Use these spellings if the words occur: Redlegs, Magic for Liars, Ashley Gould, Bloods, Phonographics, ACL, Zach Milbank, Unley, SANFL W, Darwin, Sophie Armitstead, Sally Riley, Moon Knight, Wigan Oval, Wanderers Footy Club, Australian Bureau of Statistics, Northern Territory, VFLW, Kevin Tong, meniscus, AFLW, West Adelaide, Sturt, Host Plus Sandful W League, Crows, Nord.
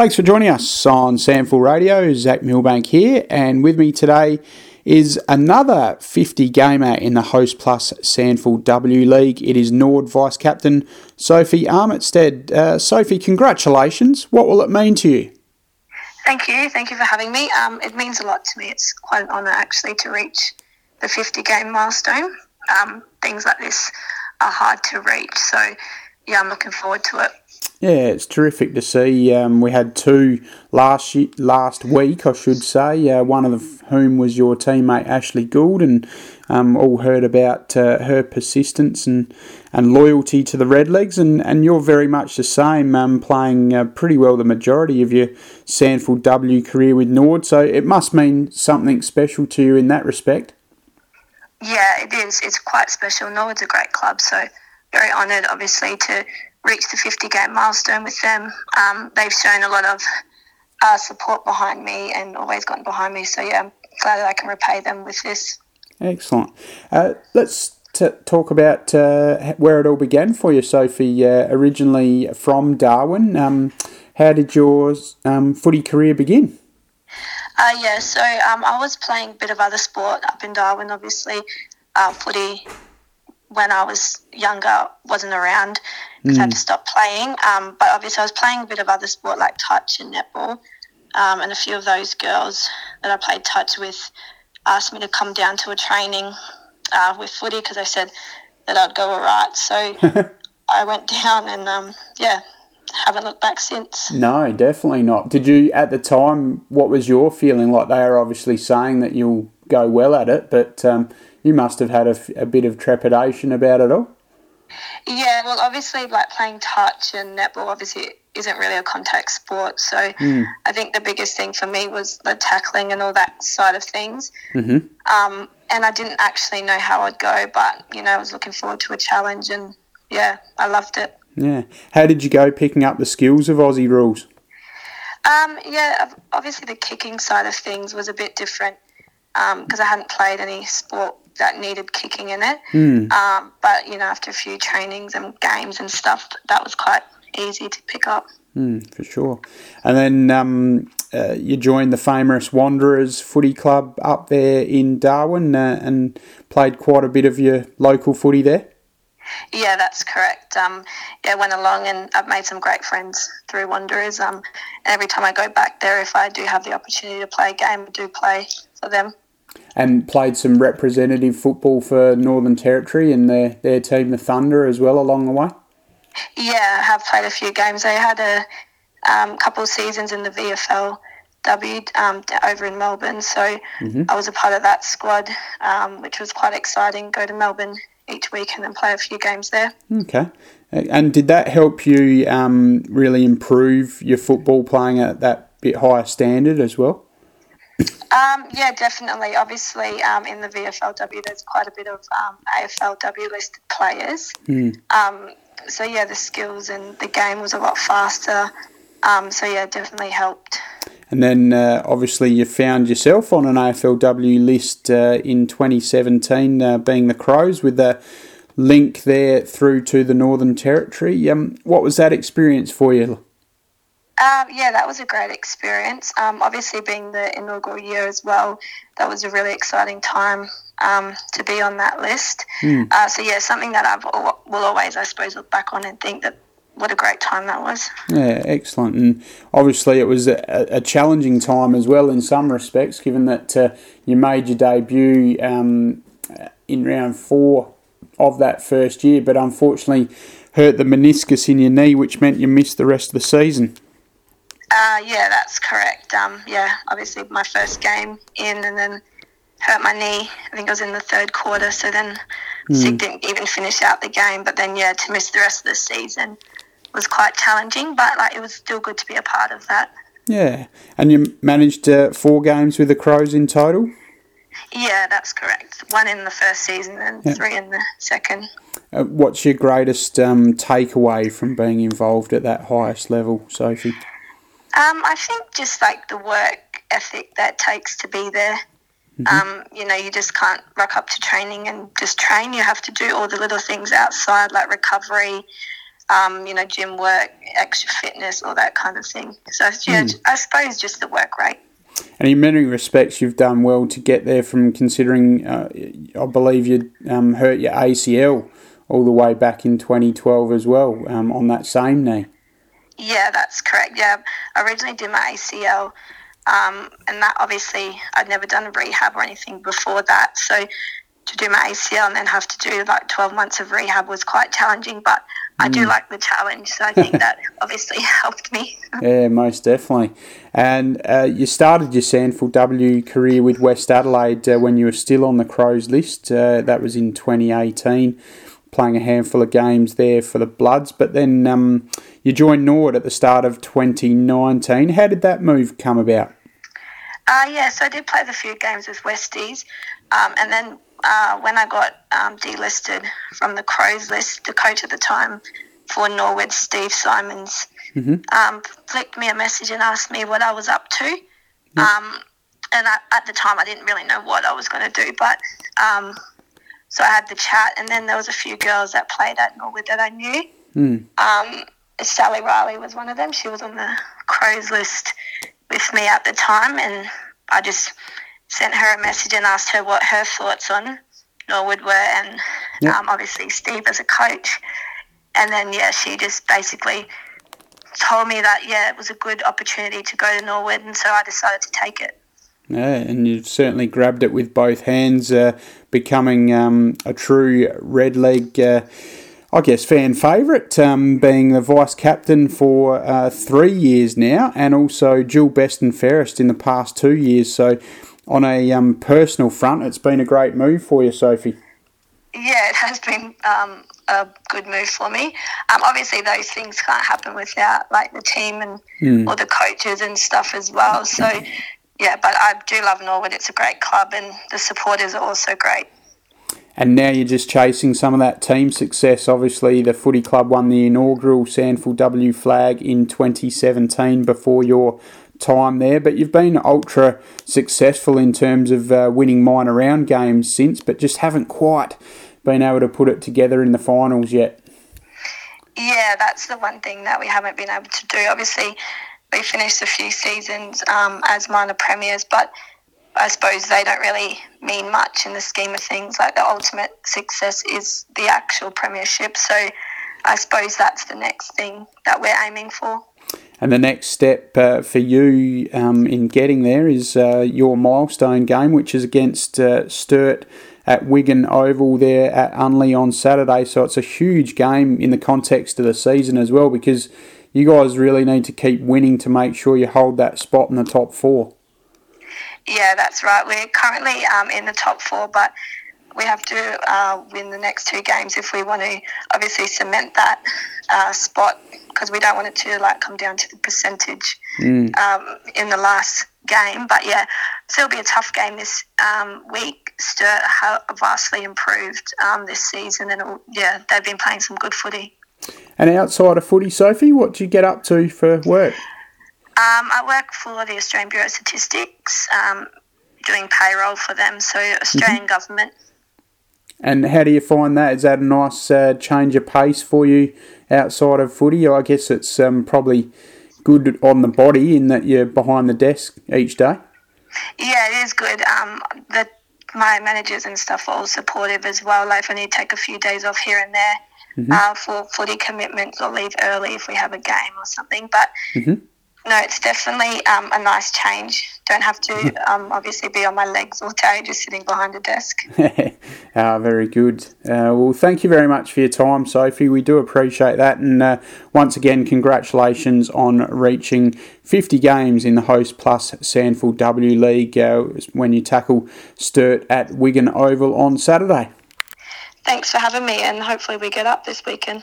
Thanks for joining us on SANFL Radio. Zach Milbank here, and with me today is another 50 gamer in the Host Plus Sandful W League. It is Nord Vice Captain Sophie Armitstead. Sophie, congratulations. What will it mean to you? Thank you. Thank you for having me. It means a lot to me. It's quite an honour actually to reach the 50 game milestone. Things like this are hard to reach, so yeah, I'm looking forward to it. Yeah, it's terrific to see. We had two last week, I should say, one of whom was your teammate Ashley Gould, and all heard about her persistence and loyalty to the Redlegs, and you're very much the same, playing pretty well the majority of your SANFL W career with Nord, so it must mean something special to you in that respect. Yeah, it is. It's quite special. Norwood's a great club, so very honoured, obviously, to reach the 50-game milestone with them. They've shown a lot of support behind me and always gotten behind me. So, yeah, I'm glad that I can repay them with this. Excellent. Let's talk about where it all began for you, Sophie, originally from Darwin. How did your footy career begin? I was playing a bit of other sport up in Darwin, obviously. Footy, when I was younger, wasn't around because I had to stop playing. But obviously I was playing a bit of other sport like touch and netball. And a few of those girls that I played touch with asked me to come down to a training with footy because they said that I'd go all right. So I went down and, haven't looked back since. No, definitely not. Did you, at the time, what was your feeling? Like, they are obviously saying that you'll go well at it, but you must have had a bit of trepidation about it all. Yeah, well, obviously, like, playing touch and netball obviously isn't really a contact sport, so I think the biggest thing for me was the tackling and all that side of things. Mm-hmm. And I didn't actually know how I'd go, but, you know, I was looking forward to a challenge and, yeah, I loved it. Yeah. How did you go picking up the skills of Aussie rules? Obviously the kicking side of things was a bit different because I hadn't played any sport that needed kicking in it. But, you know, after a few trainings and games and stuff, that was quite easy to pick up. For sure. And then you joined the famous Wanderers Footy Club up there in Darwin and played quite a bit of your local footy there. Yeah, that's correct. I went along and I've made some great friends through Wanderers. Every time I go back there, if I do have the opportunity to play a game, I do play for them. And played some representative football for Northern Territory and their team, the Thunder, as well along the way? Yeah, I have played a few games. They had a couple of seasons in the VFLW over in Melbourne, so I was a part of that squad, which was quite exciting, go to Melbourne each week and then play a few games there. Okay. And did that help you really improve your football playing at that bit higher standard as well? Yeah, definitely. Obviously, in the VFLW, there's quite a bit of AFLW listed players. So, yeah, the skills and the game was a lot faster. Definitely helped. And then, obviously, you found yourself on an AFLW list in 2017, being the Crows, with a link there through to the Northern Territory. What was that experience for you? That was a great experience. Obviously, being the inaugural year as well, that was a really exciting time to be on that list. Something that will always, I suppose, look back on and think that, what a great time that was. Yeah, excellent. And obviously it was a challenging time as well in some respects, given that you made your debut in round 4 of that first year, but unfortunately hurt the meniscus in your knee, which meant you missed the rest of the season. That's correct. Obviously my first game in and then hurt my knee. I think it was in the third quarter, so then Sig didn't even finish out the game. But then, yeah, to miss the rest of the season was quite challenging, but like it was still good to be a part of that. Yeah, and you managed 4 games with the Crows in total? Yeah, that's correct. 1 in the first season and 3 in the second. What's your greatest takeaway from being involved at that highest level, Sophie? I think just like the work ethic that takes to be there. You just can't rock up to training and just train. You have to do all the little things outside, like recovery, gym work, extra fitness, all that kind of thing. So, yeah, I suppose just the work rate. And in many respects, you've done well to get there from considering, I believe you hurt your ACL all the way back in 2012 as well, on that same knee. Yeah, that's correct. Yeah, I originally did my ACL, and that obviously I'd never done a rehab or anything before that. So to do my ACL and then have to do like 12 months of rehab was quite challenging, but I do like the challenge, so I think that obviously helped me. Yeah, most definitely. And you started your SANFL W career with West Adelaide when you were still on the Crows list. That was in 2018, playing a handful of games there for the Bloods. But then you joined Nord at the start of 2019. How did that move come about? Yeah, so I did play the few games with Westies, and then when I got delisted from the Crows list, the coach at the time for Norwood, Steve Simons, flicked me a message and asked me what I was up to. And at the time, I didn't really know what I was going to do, but so I had the chat, and then there was a few girls that played at Norwood that I knew. Sally Riley was one of them. She was on the Crows list with me at the time, and I just sent her a message and asked her what her thoughts on Norwood were, and obviously Steve as a coach. And then, yeah, she just basically told me that, yeah, it was a good opportunity to go to Norwood, and so I decided to take it. Yeah, and you've certainly grabbed it with both hands, becoming a true Redleg, I guess, fan favourite, being the vice-captain for 3 years now, and also dual best and fairest in the past 2 years. So on a personal front, it's been a great move for you, Sophie. Yeah, it has been a good move for me. Obviously, those things can't happen without like the team and or the coaches and stuff as well. So, yeah, but I do love Norwood. It's a great club, and the supporters are also great. And now you're just chasing some of that team success. Obviously, the footy club won the inaugural SANFL W flag in 2017 before your time there, but you've been ultra successful in terms of winning minor round games since, but just haven't quite been able to put it together in the finals yet. Yeah, that's the one thing that we haven't been able to do. Obviously, we finished a few seasons as minor premiers, but I suppose they don't really mean much in the scheme of things. Like, the ultimate success is the actual premiership, so I suppose that's the next thing that we're aiming for. And the next step for you in getting there is your milestone game, which is against Sturt at Wigan Oval there at Unley on Saturday. So it's a huge game in the context of the season as well, because you guys really need to keep winning to make sure you hold that spot in the top four. Yeah, that's right. We're currently in the top four, but we have to win the next two games if we want to obviously cement that spot, because we don't want it to like come down to the percentage in the last game. But yeah, so it'll be a tough game this week. Sturt have vastly improved this season, and yeah, they've been playing some good footy. And outside of footy, Sophie, what do you get up to for work? I work for the Australian Bureau of Statistics, doing payroll for them, so Australian government. And how do you find that? Is that a nice change of pace for you outside of footy? I guess it's probably good on the body in that you're behind the desk each day. Yeah, it is good. My managers and stuff are all supportive as well. Like, if I need to take a few days off here and there for footy commitments, or leave early if we have a game or something. But no, it's definitely a nice change. Don't have to obviously be on my legs all day, just sitting behind a desk. Very good. Well, thank you very much for your time, Sophie. We do appreciate that. And once again, congratulations on reaching 50 games in the Host Plus Sandful W League when you tackle Sturt at Wigan Oval on Saturday. Thanks for having me, and hopefully we get up this weekend.